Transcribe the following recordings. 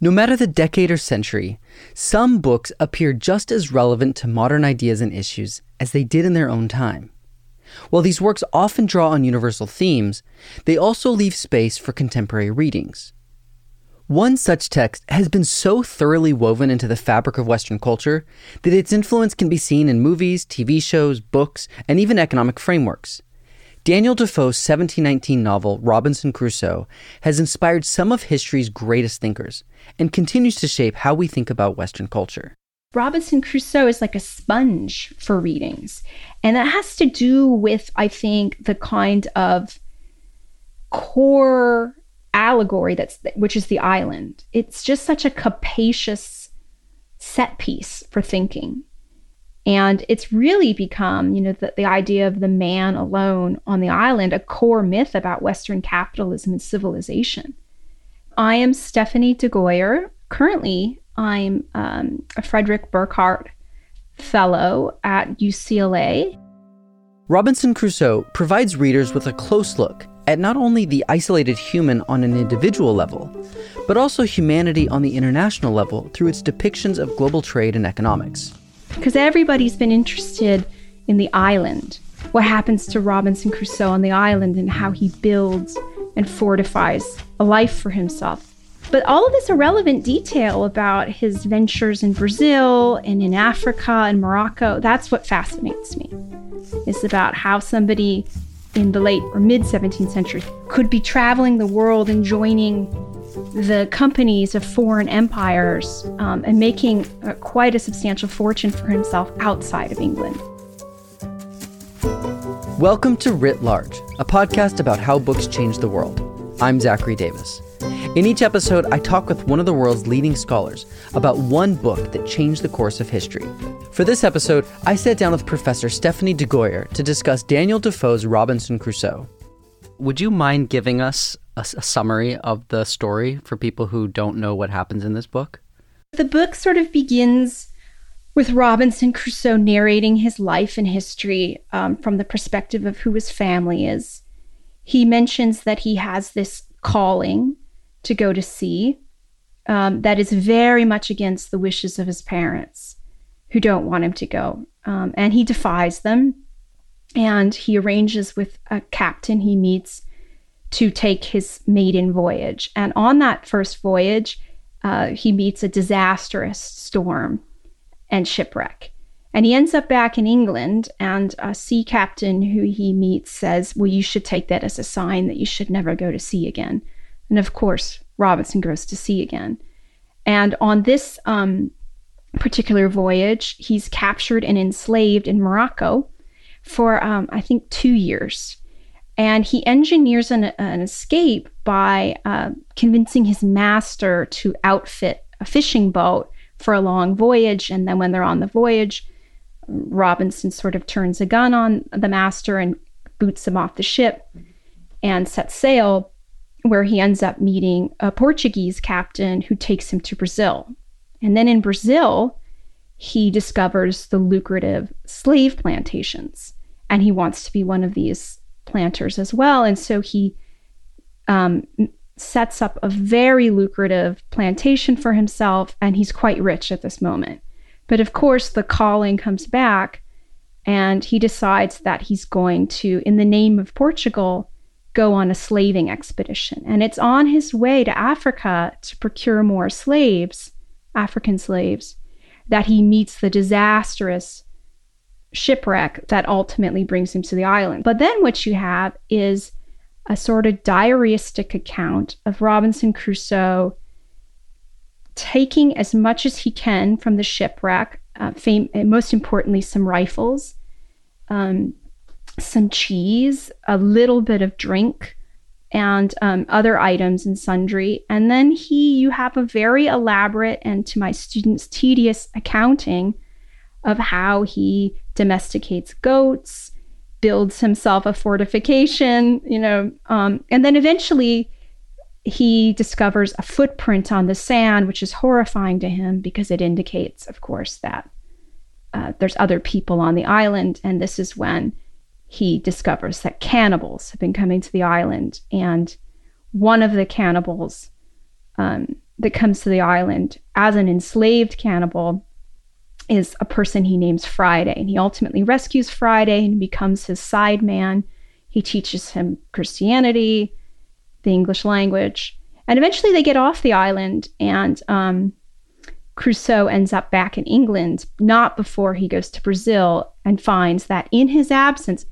No matter the decade or century, some books appear just as relevant to modern ideas and issues as they did in their own time. While these works often draw on universal themes, they also leave space for contemporary readings. One such text has been so thoroughly woven into the fabric of Western culture that its influence can be seen in movies, TV shows, books, and even economic frameworks. Daniel Defoe's 1719 novel, Robinson Crusoe, has inspired some of history's greatest thinkers and continues to shape how we think about Western culture. Robinson Crusoe is like a sponge for readings. And that has to do with, I think, the kind of core allegory which is the island. It's just such a capacious set piece for thinking. And it's really become, the idea of the man alone on the island, a core myth about Western capitalism and civilization. I am Stephanie DeGoyer. Currently, I'm a Frederick Burkhardt Fellow at UCLA. Robinson Crusoe provides readers with a close look at not only the isolated human on an individual level, but also humanity on the international level through its depictions of global trade and economics. Because everybody's been interested in the island, what happens to Robinson Crusoe on the island and how he builds and fortifies a life for himself. But all of this irrelevant detail about his ventures in Brazil and in Africa and Morocco, that's what fascinates me. It's about how somebody in the late or mid-17th century could be traveling the world and joining the companies of foreign empires and making quite a substantial fortune for himself outside of England. Welcome to Writ Large, a podcast about how books change the world. I'm Zachary Davis. In each episode, I talk with one of the world's leading scholars about one book that changed the course of history. For this episode, I sat down with Professor Stephanie DeGoyer to discuss Daniel Defoe's Robinson Crusoe. Would you mind giving us a summary of the story for people who don't know what happens in this book? The book sort of begins with Robinson Crusoe narrating his life and history from the perspective of who his family is. He mentions that he has this calling to go to sea that is very much against the wishes of his parents, who don't want him to go. And he defies them, and he arranges with a captain he meets to take his maiden voyage. And on that first voyage, he meets a disastrous storm and shipwreck. And he ends up back in England, and a sea captain who he meets says, well, you should take that as a sign that you should never go to sea again. And of course, Robinson goes to sea again. And on this particular voyage, he's captured and enslaved in Morocco for, 2 years. And he engineers an escape by convincing his master to outfit a fishing boat for a long voyage. And then when they're on the voyage, Robinson sort of turns a gun on the master and boots him off the ship and sets sail, where he ends up meeting a Portuguese captain who takes him to Brazil. And then in Brazil, he discovers the lucrative slave plantations, and he wants to be one of these planters as well. And so he sets up a very lucrative plantation for himself, and he's quite rich at this moment. But of course, the calling comes back, and he decides that he's going to, in the name of Portugal, go on a slaving expedition. And it's on his way to Africa to procure more slaves, African slaves, that he meets the disastrous shipwreck that ultimately brings him to the island. But then what you have is a sort of diaristic account of Robinson Crusoe taking as much as he can from the shipwreck, most importantly, some rifles, some cheese, a little bit of drink, and other items and sundry. And then you have a very elaborate and, to my students, tedious accounting of how he domesticates goats, builds himself a fortification, and then eventually he discovers a footprint on the sand, which is horrifying to him because it indicates, of course, that there's other people on the island. And this is when he discovers that cannibals have been coming to the island, and one of the cannibals that comes to the island as an enslaved cannibal is a person he names Friday, and he ultimately rescues Friday and becomes his side man. He teaches him Christianity, the English language, and eventually they get off the island, and Crusoe ends up back in England, not before he goes to Brazil and finds that in his absence,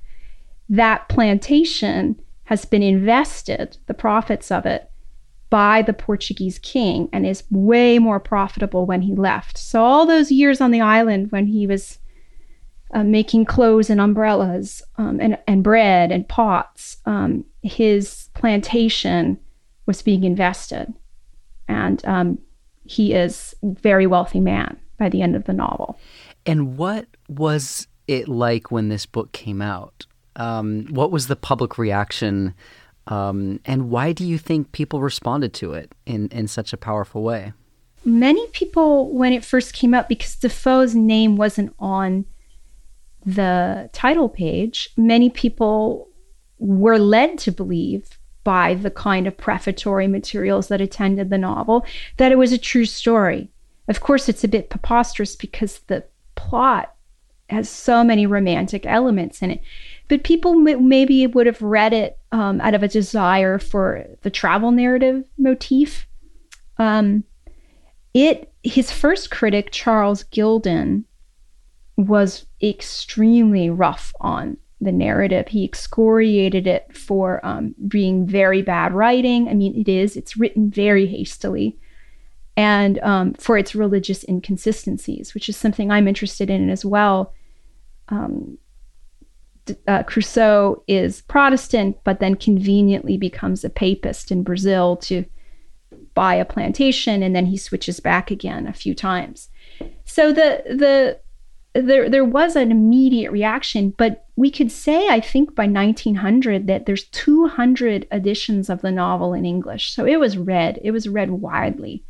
that plantation has been invested, the profits of it, by the Portuguese king, and is way more profitable when he left. So all those years on the island when he was making clothes and umbrellas and bread and pots, his plantation was being invested. And he is a very wealthy man by the end of the novel. And what was it like when this book came out? What was the public reaction? And why do you think people responded to it in such a powerful way? Many people, when it first came up, because Defoe's name wasn't on the title page, many people were led to believe by the kind of prefatory materials that attended the novel that it was a true story. Of course, it's a bit preposterous because the plot has so many romantic elements in it. But people maybe would have read it out of a desire for the travel narrative motif. His first critic, Charles Gildon, was extremely rough on the narrative. He excoriated it for being very bad writing. I mean, it's written very hastily, and for its religious inconsistencies, which is something I'm interested in as well. Crusoe is Protestant, but then conveniently becomes a papist in Brazil to buy a plantation, and then he switches back again a few times. So there was an immediate reaction, but we could say, I think, by 1900 that there's 200 editions of the novel in English. So it was read widely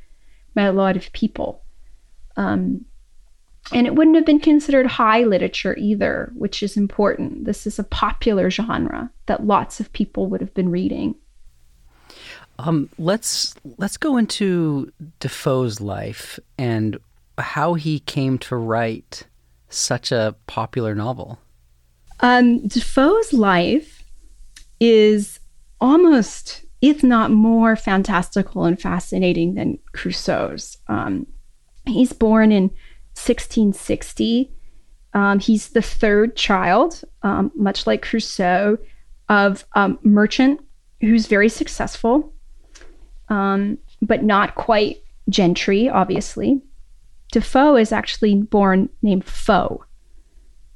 by a lot of people. And it wouldn't have been considered high literature either, which is important. This is a popular genre that lots of people would have been reading. Let's go into Defoe's life and how he came to write such a popular novel. Defoe's life is almost, if not more, fantastical and fascinating than Crusoe's. He's born in 1660. He's the third child, much like Crusoe, of a merchant who's very successful, but not quite gentry, obviously. Defoe is actually born named Foe.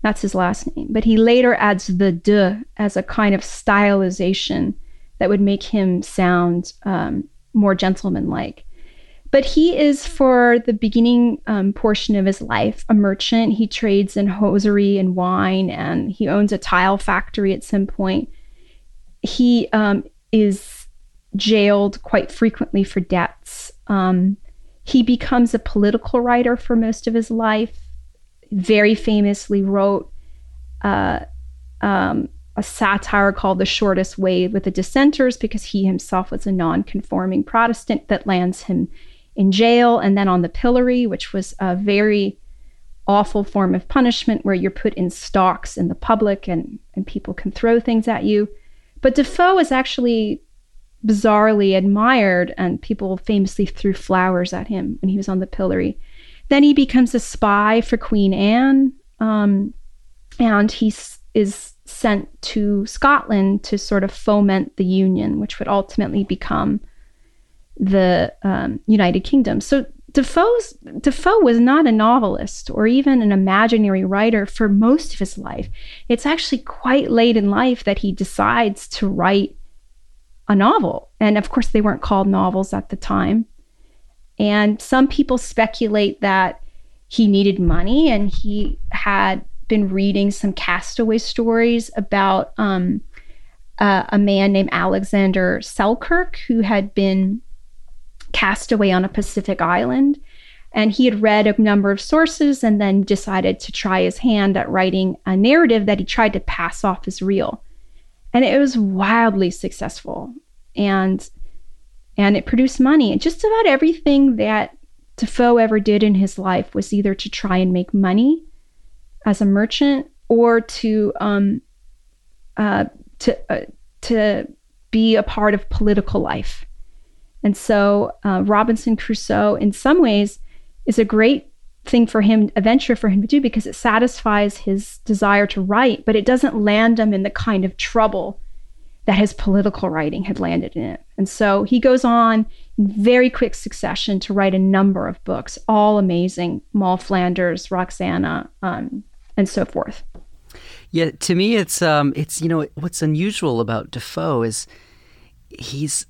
That's his last name. But he later adds the de as a kind of stylization that would make him sound more gentlemanlike. But he is, for the beginning portion of his life, a merchant. He trades in hosiery and wine, and he owns a tile factory at some point. He is jailed quite frequently for debts. He becomes a political writer for most of his life. Very famously wrote a satire called The Shortest Way with the Dissenters, because he himself was a non-conforming Protestant, that lands him in jail and then on the pillory, which was a very awful form of punishment where you're put in stocks in the public and people can throw things at you. But Defoe is actually bizarrely admired, and people famously threw flowers at him when he was on the pillory. Then he becomes a spy for Queen Anne, and he is sent to Scotland to sort of foment the Union, which would ultimately become the United Kingdom. So Defoe was not a novelist or even an imaginary writer for most of his life. It's actually quite late in life that he decides to write a novel. And of course, they weren't called novels at the time. And some people speculate that he needed money, and he had been reading some castaway stories about a man named Alexander Selkirk, who had been cast away on a Pacific island, and he had read a number of sources and then decided to try his hand at writing a narrative that he tried to pass off as real, and it was wildly successful. And and it produced money. And just about everything that Defoe ever did in his life was either to try and make money as a merchant or to be a part of political life. And so Robinson Crusoe, in some ways, is a great thing for him, a venture for him to do, because it satisfies his desire to write, but it doesn't land him in the kind of trouble that his political writing had landed in it. And so he goes on in very quick succession to write a number of books, all amazing, Moll Flanders, Roxana, and so forth. Yeah, to me, it's, you know, what's unusual about Defoe is he's,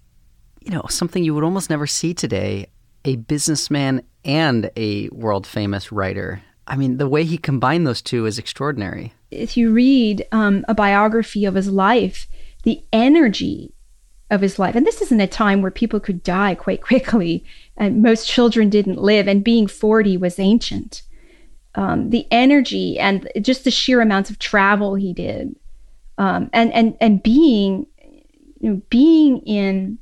you know, something you would almost never see today, a businessman and a world-famous writer. I mean, the way he combined those two is extraordinary. If you read a biography of his life, the energy of his life, and this isn't a time where people could die quite quickly, and most children didn't live, and being 40 was ancient. The energy and just the sheer amounts of travel he did, and being, you know, being in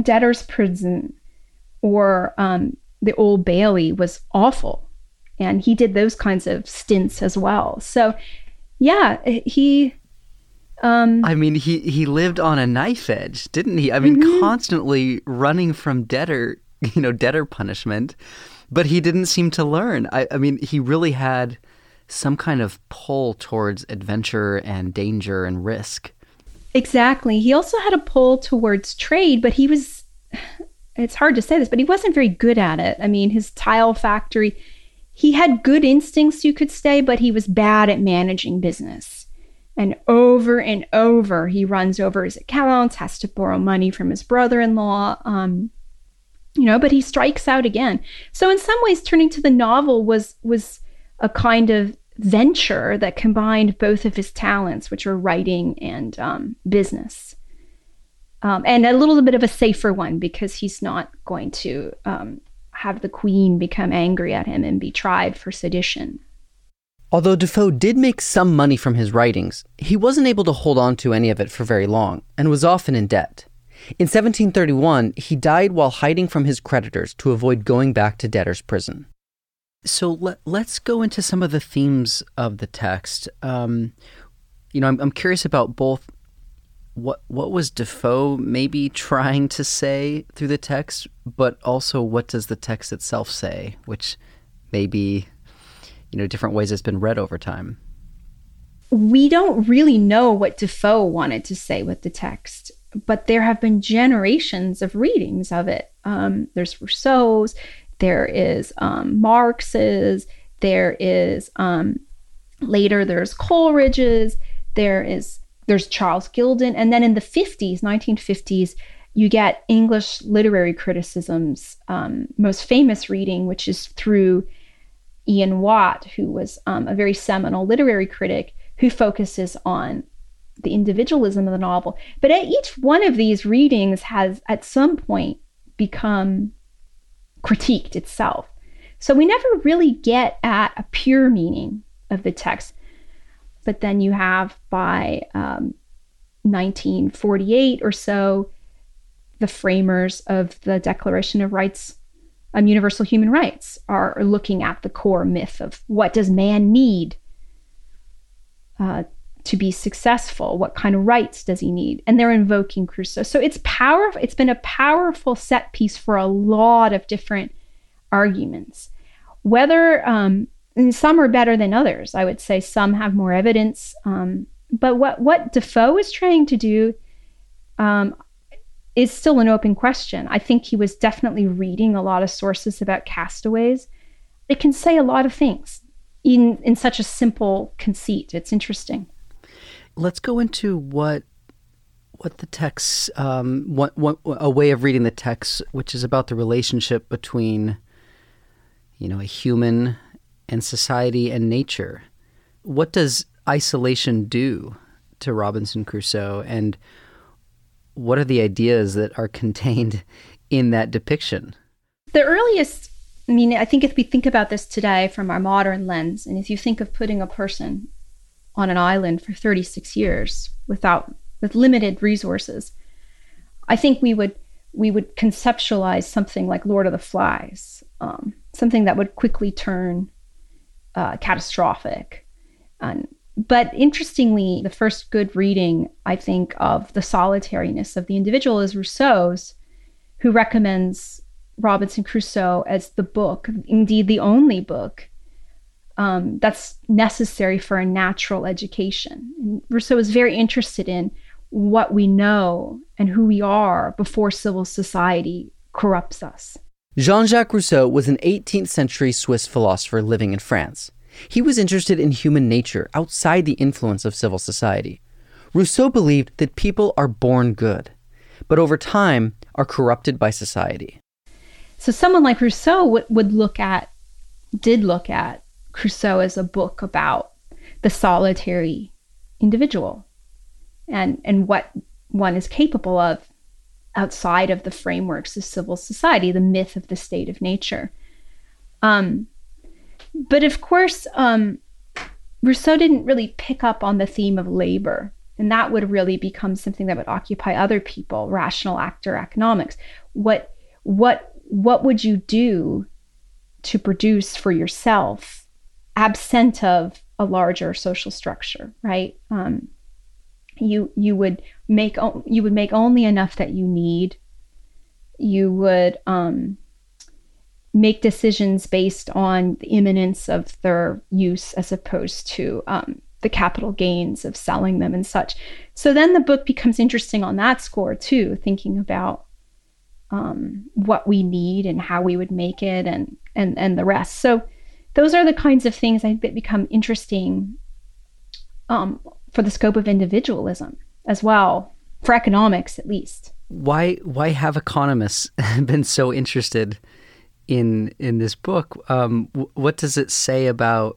debtor's prison or the Old Bailey was awful. And he did those kinds of stints as well. So, yeah, he... I mean, he lived on a knife edge, didn't he? I mean, mm-hmm. constantly running from debtor punishment, but he didn't seem to learn. I mean, he really had some kind of pull towards adventure and danger and risk. Exactly. He also had a pull towards trade, but he was... It's hard to say this, but he wasn't very good at it. I mean, his tile factory, he had good instincts, you could say, but he was bad at managing business. And over, he runs over his accounts, has to borrow money from his brother-in-law, you know, but he strikes out again. So in some ways, turning to the novel was a kind of venture that combined both of his talents, which were writing and business. And a little bit of a safer one, because he's not going to have the queen become angry at him and be tried for sedition. Although Defoe did make some money from his writings, he wasn't able to hold on to any of it for very long and was often in debt. In 1731, he died while hiding from his creditors to avoid going back to debtor's prison. So let's go into some of the themes of the text. You know, I'm curious about both. What was Defoe maybe trying to say through the text, but also what does the text itself say, which maybe, you know, different ways it's been read over time. We don't really know what Defoe wanted to say with the text, but there have been generations of readings of it. There's Rousseau's, there is Marx's, there is later there's Coleridge's, there's Charles Gildon. And then in the 1950s, you get English literary criticism's most famous reading, which is through Ian Watt, who was a very seminal literary critic who focuses on the individualism of the novel. But each one of these readings has at some point become critiqued itself. So we never really get at a pure meaning of the text. But then you have by 1948 or so, the framers of the Declaration of Rights, Universal Human Rights, are looking at the core myth of what does man need to be successful? What kind of rights does he need? And they're invoking Crusoe. So it's powerful. It's been a powerful set piece for a lot of different arguments. Whether... and some are better than others. I would say some have more evidence. But what Defoe is trying to do is still an open question. I think he was definitely reading a lot of sources about castaways. It can say a lot of things in such a simple conceit. It's interesting. Let's go into what the text, a way of reading the text, which is about the relationship between, you know, a human and society and nature. What does isolation do to Robinson Crusoe, and what are the ideas that are contained in that depiction? The earliest, I mean, I think if we think about this today from our modern lens, and if you think of putting a person on an island for 36 years with limited resources, I think we would we would conceptualize something like Lord of the Flies, something that would quickly turn catastrophic. But interestingly, the first good reading, I think, of the solitariness of the individual is Rousseau's, who recommends Robinson Crusoe as the book, indeed the only book, that's necessary for a natural education. And Rousseau is very interested in what we know and who we are before civil society corrupts us. Jean-Jacques Rousseau was an 18th century Swiss philosopher living in France. He was interested in human nature outside the influence of civil society. Rousseau believed that people are born good, but over time are corrupted by society. So someone like Rousseau did look at Crusoe as a book about the solitary individual and what one is capable of outside of the frameworks of civil society, the myth of the state of nature. But of course, Rousseau didn't really pick up on the theme of labor, and that would really become something that would occupy other people, rational actor economics. What would you do to produce for yourself absent of a larger social structure, right? You would make only enough that you need. You would make decisions based on the imminence of their use as opposed to the capital gains of selling them and such. So then the book becomes interesting on that score too, thinking about what we need and how we would make it and the rest. So those are the kinds of things I think that become interesting for the scope of individualism as well, for economics at least. Why have economists been so interested in this book? What does it say about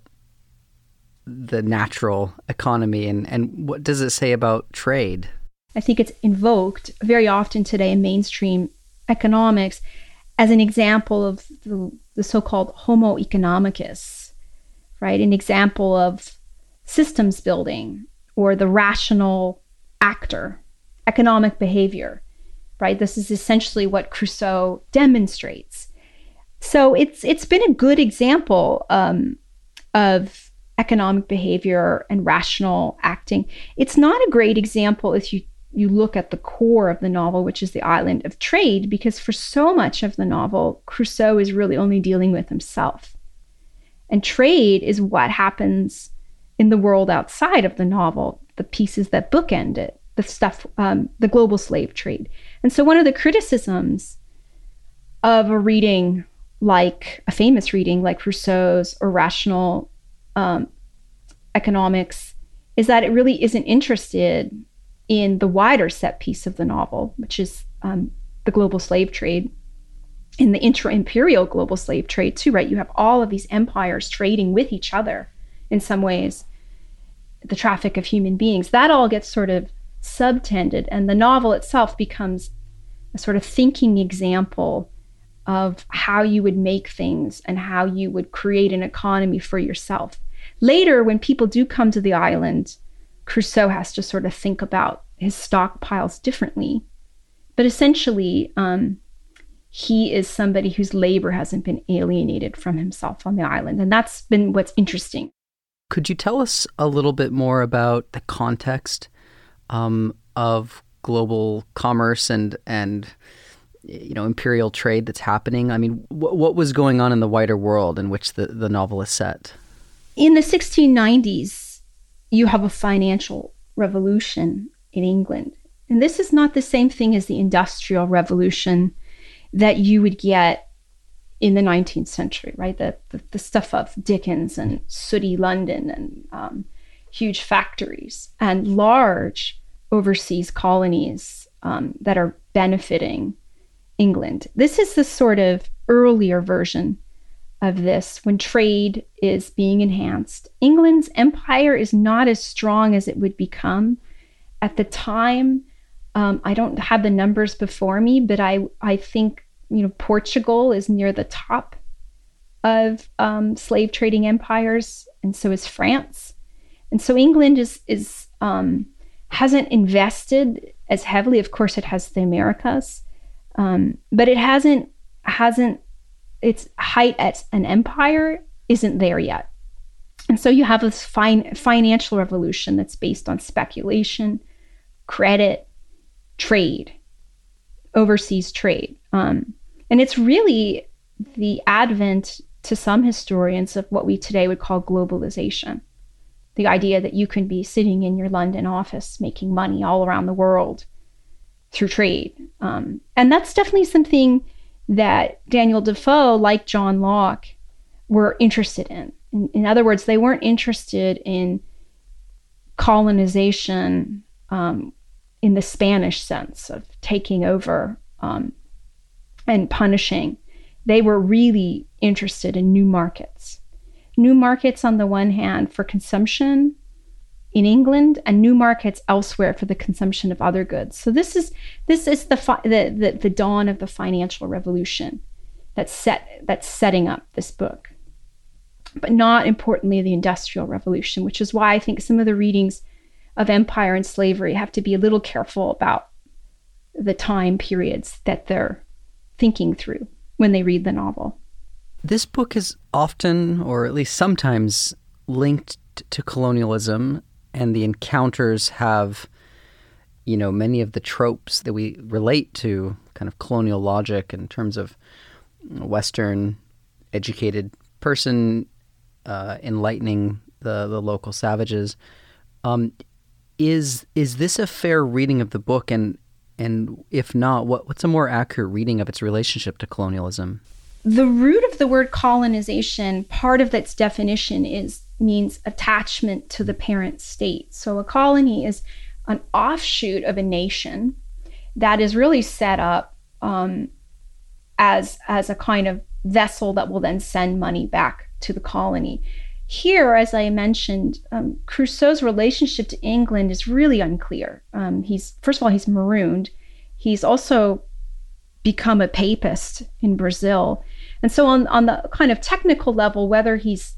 the natural economy and what does it say about trade? I think it's invoked very often today in mainstream economics as an example of the so-called homo economicus, right? An example of systems building or the rational actor, economic behavior, right? This is essentially what Crusoe demonstrates. So it's been a good example of economic behavior and rational acting. It's not a great example if you look at the core of the novel, which is the island of trade, because for so much of the novel, Crusoe is really only dealing with himself. And trade is what happens in the world outside of the novel, the pieces that bookend it, the stuff, the global slave trade. And so one of the criticisms of a reading like, a famous reading like Rousseau's or Rational Economics, is that it really isn't interested in the wider set piece of the novel, which is the global slave trade, and the intra-imperial global slave trade too, right? You have all of these empires trading with each other in some ways, the traffic of human beings. That all gets sort of subtended, and the novel itself becomes a sort of thinking example of how you would make things and how you would create an economy for yourself. Later, when people do come to the island, Crusoe has to sort of think about his stockpiles differently. But essentially, he is somebody whose labor hasn't been alienated from himself on the island. And that's been what's interesting. Could you tell us a little bit more about the context of global commerce and you know, imperial trade that's happening? I mean, what was going on in the wider world in which the novel is set? In the 1690s, you have a financial revolution in England. And this is not the same thing as the Industrial Revolution that you would get in the 19th century, right? The stuff of Dickens and sooty London and huge factories and large overseas colonies that are benefiting England. This is the sort of earlier version of this, when trade is being enhanced. England's empire is not as strong as it would become at the time. I don't have the numbers before me, but I think, you know, Portugal is near the top of slave trading empires, and so is France. And so England hasn't invested as heavily. Of course, it has the Americas, But it hasn't its height as an empire isn't there yet. And so you have this financial revolution that's based on speculation, credit, trade, overseas trade. And it's really the advent to some historians of what we today would call globalization. The idea that you can be sitting in your London office making money all around the world through trade. And that's definitely something that Daniel Defoe, like John Locke, were interested in. In other words, they weren't interested in colonization in the Spanish sense of taking over and punishing. They were really interested in new markets. New markets on the one hand for consumption in England, and new markets elsewhere for the consumption of other goods. So this is the dawn of the financial revolution that's setting up this book. But not importantly, the Industrial Revolution, which is why I think some of the readings of empire and slavery have to be a little careful about the time periods that they're thinking through when they read the novel. This book is often, or at least sometimes, linked to colonialism, and the encounters have, you know, many of the tropes that we relate to kind of colonial logic in terms of Western educated person enlightening the local savages. Is this a fair reading of the book? And if not, what's a more accurate reading of its relationship to colonialism? The root of the word colonization, part of its definition means attachment to the parent state. So a colony is an offshoot of a nation that is really set up as a kind of vessel that will then send money back to the colony. Here, as I mentioned, Crusoe's relationship to England is really unclear. He's marooned. He's also become a papist in Brazil. And so on the kind of technical level, whether he's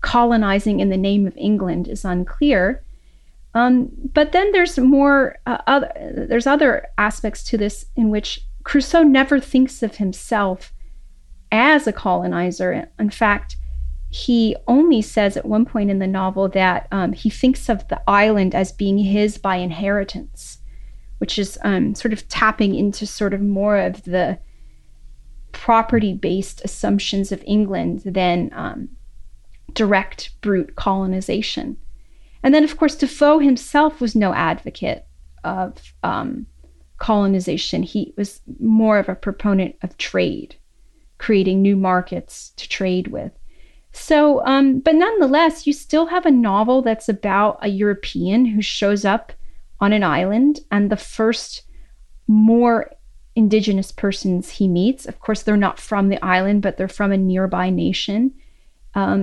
colonizing in the name of England is unclear. But then there's more, there's other aspects to this in which Crusoe never thinks of himself as a colonizer. In fact, he only says at one point in the novel that he thinks of the island as being his by inheritance, which is sort of tapping into sort of more of the property-based assumptions of England than direct brute colonization. And then, of course, Defoe himself was no advocate of colonization. He was more of a proponent of trade, creating new markets to trade with. So, but nonetheless, you still have a novel that's about a European who shows up on an island, and the first more indigenous persons he meets, of course, they're not from the island, but they're from a nearby nation.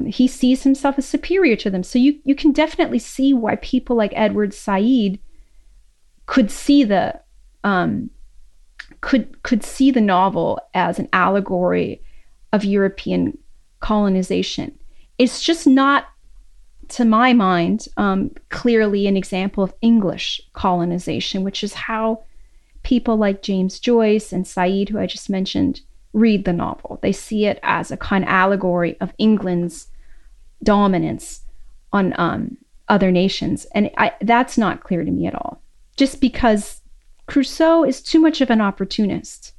He sees himself as superior to them. So you can definitely see why people like Edward Said could see the see the novel as an allegory of European colonization. It's just not, to my mind, clearly an example of English colonization, which is how people like James Joyce and Said, who I just mentioned, read the novel. They see it as a kind of allegory of England's dominance on other nations. And that's not clear to me at all, just because Crusoe is too much of an opportunist.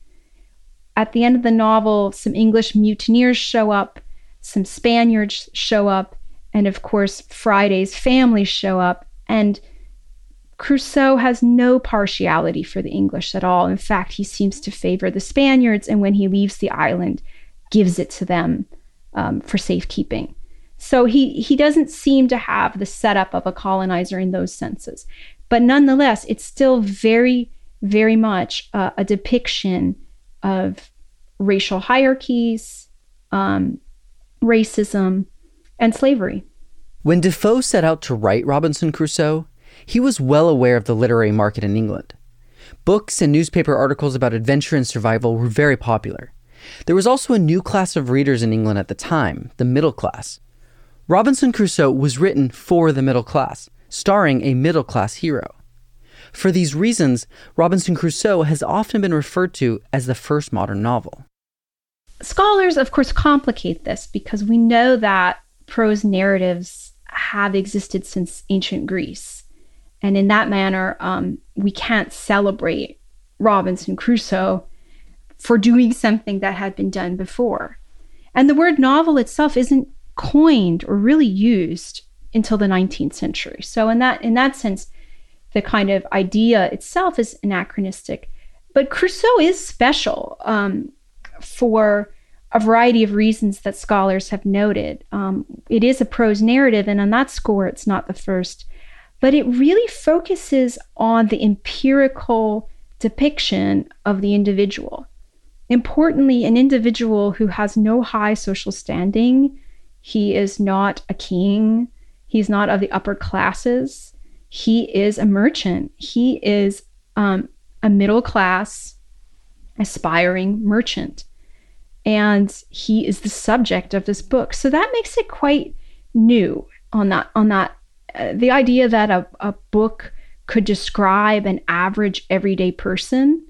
At the end of the novel, some English mutineers show up, some Spaniards show up, and of course, Friday's family show up, and Crusoe has no partiality for the English at all. In fact, he seems to favor the Spaniards, and when he leaves the island, gives it to them for safekeeping. So he doesn't seem to have the setup of a colonizer in those senses. But nonetheless, it's still very, very much a depiction of racial hierarchies, racism, and slavery. When Defoe set out to write Robinson Crusoe, he was well aware of the literary market in England. Books and newspaper articles about adventure and survival were very popular. There was also a new class of readers in England at the time, the middle class. Robinson Crusoe was written for the middle class, starring a middle class hero. For these reasons, Robinson Crusoe has often been referred to as the first modern novel. Scholars, of course, complicate this because we know that prose narratives have existed since ancient Greece. And in that manner, we can't celebrate Robinson Crusoe for doing something that had been done before. And the word novel itself isn't coined or really used until the 19th century. So in that sense, the kind of idea itself is anachronistic. But Crusoe is special for a variety of reasons that scholars have noted. It is a prose narrative, and on that score, it's not the first. But it really focuses on the empirical depiction of the individual. Importantly, an individual who has no high social standing. He is not a king. He's not of the upper classes. He is a merchant. He is a middle-class, aspiring merchant. And he is the subject of this book. So that makes it quite new on that, the idea that a book could describe an average everyday person,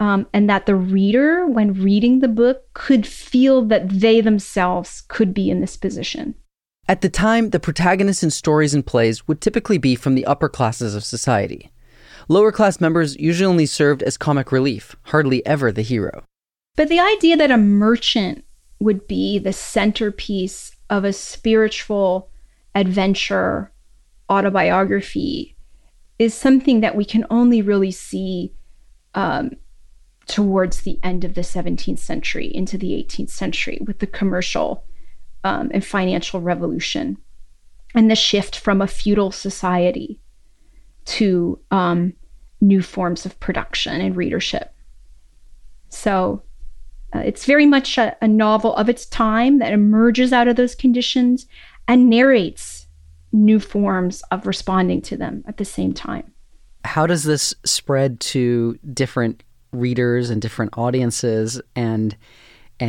and that the reader, when reading the book, could feel that they themselves could be in this position. At the time, the protagonists in stories and plays would typically be from the upper classes of society. Lower class members usually only served as comic relief, hardly ever the hero. But the idea that a merchant would be the centerpiece of a spiritual adventure autobiography is something that we can only really see towards the end of the 17th century into the 18th century with the commercial and financial revolution and the shift from a feudal society to new forms of production and readership. So it's very much a novel of its time that emerges out of those conditions and narrates new forms of responding to them at the same time. How does this spread to different readers and different audiences and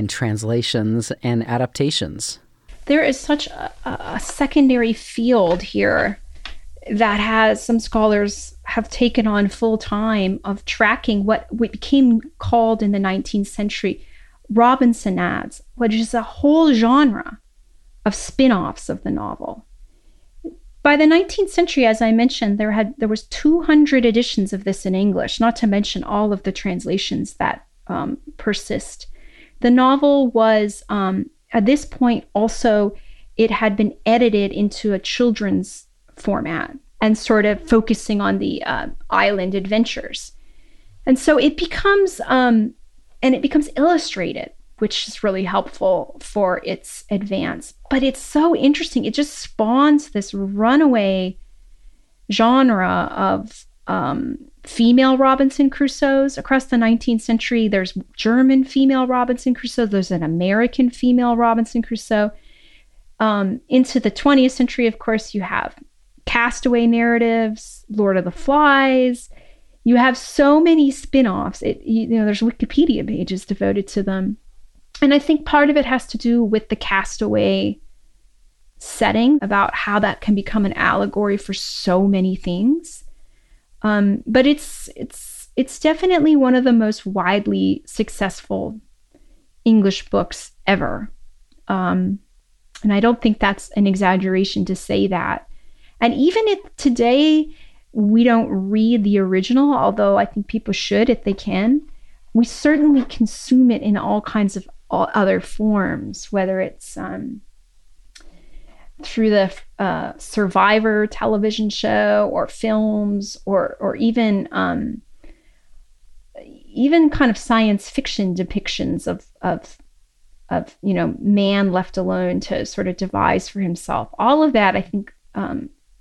translations and adaptations? There is such a secondary field here that has some scholars have taken on full time of tracking what became called in the 19th century Robinsonades, which is a whole genre of spin-offs of the novel. By the 19th century, as I mentioned, there was 200 editions of this in English, not to mention all of the translations that persist. The novel was, at this point also, it had been edited into a children's format and sort of focusing on the island adventures. And so it becomes, illustrated, which is really helpful for its advance. But it's so interesting. It just spawns this runaway genre of female Robinson Crusoes. Across the 19th century, there's German female Robinson Crusoe. There's an American female Robinson Crusoe. Into the 20th century, of course, you have castaway narratives, Lord of the Flies. You have so many spin-offs. There's Wikipedia pages devoted to them. And I think part of it has to do with the castaway setting, about how that can become an allegory for so many things. But it's definitely one of the most widely successful English books ever. And I don't think that's an exaggeration to say that. And even if today we don't read the original, although I think people should if they can, we certainly consume it in all kinds of other forms, whether it's through the Survivor television show or films or even kind of science fiction depictions of man left alone to sort of devise for himself. All of that, I think,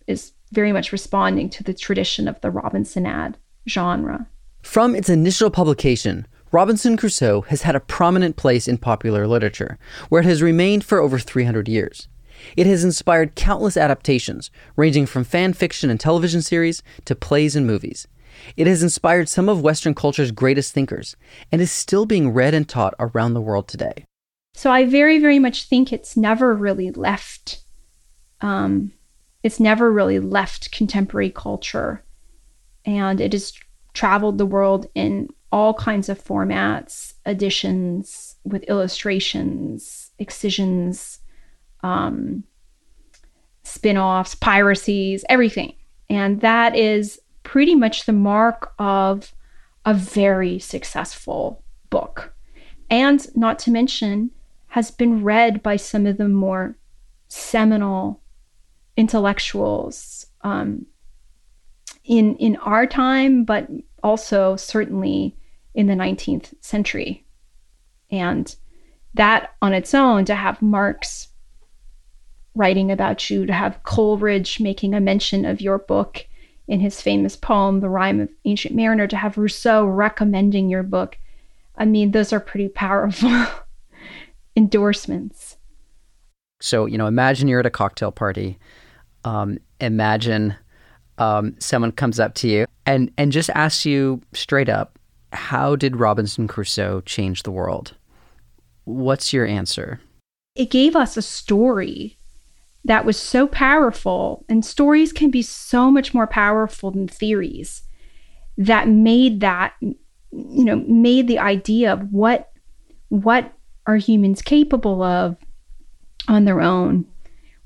is very much responding to the tradition of the Robinsonade genre. From its initial publication, Robinson Crusoe has had a prominent place in popular literature, where it has remained for over 300 years. It has inspired countless adaptations, ranging from fan fiction and television series to plays and movies. It has inspired some of Western culture's greatest thinkers, and is still being read and taught around the world today. So I very, very much think it's never really left. It's never really left contemporary culture and it has traveled the world in all kinds of formats, editions with illustrations, excisions, spin-offs, piracies, everything. And that is pretty much the mark of a very successful book. And not to mention, has been read by some of the more seminal intellectuals in our time, but also certainly in the 19th century. And that on its own, to have Marx writing about you, to have Coleridge making a mention of your book in his famous poem, The Rime of Ancient Mariner, to have Rousseau recommending your book, I mean, those are pretty powerful endorsements. So, you know, imagine you're at a cocktail party. Imagine someone comes up to you and just asks you straight up, how did Robinson Crusoe change the world? What's your answer? It gave us a story that was so powerful, and stories can be so much more powerful than theories, that made that, you know, made the idea of what are humans capable of on their own?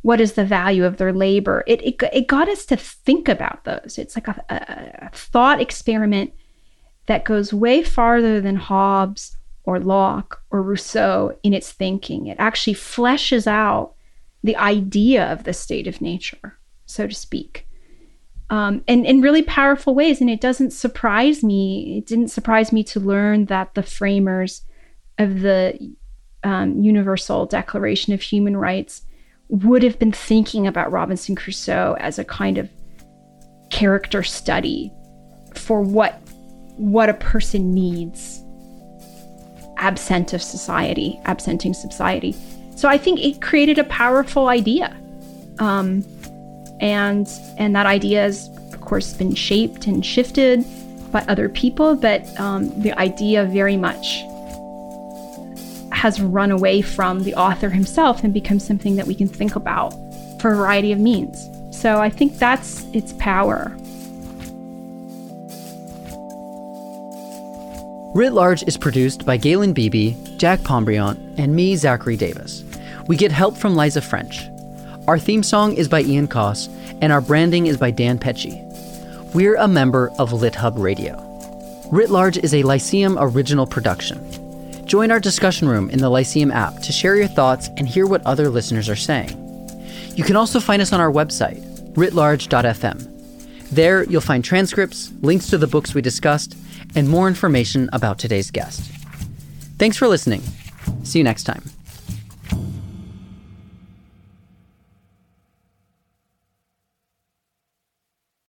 What is the value of their labor? It got us to think about those. It's like a thought experiment that goes way farther than Hobbes or Locke or Rousseau in its thinking. It actually fleshes out the idea of the state of nature, so to speak, and in really powerful ways. And it doesn't surprise me. It didn't surprise me to learn that the framers of the Universal Declaration of Human Rights would have been thinking about Robinson Crusoe as a kind of character study for what a person needs absenting society. So I think it created a powerful idea. And that idea has, of course, been shaped and shifted by other people, but the idea very much has run away from the author himself and become something that we can think about for a variety of means. So I think that's its power. Writ Large is produced by Galen Beebe, Jack Pombriant, and me, Zachary Davis. We get help from Liza French. Our theme song is by Ian Koss, and our branding is by Dan Pecci. We're a member of Lit Hub Radio. Writ Large is a Lyceum original production. Join our discussion room in the Lyceum app to share your thoughts and hear what other listeners are saying. You can also find us on our website, writlarge.fm. There, you'll find transcripts, links to the books we discussed, and more information about today's guest. Thanks for listening. See you next time.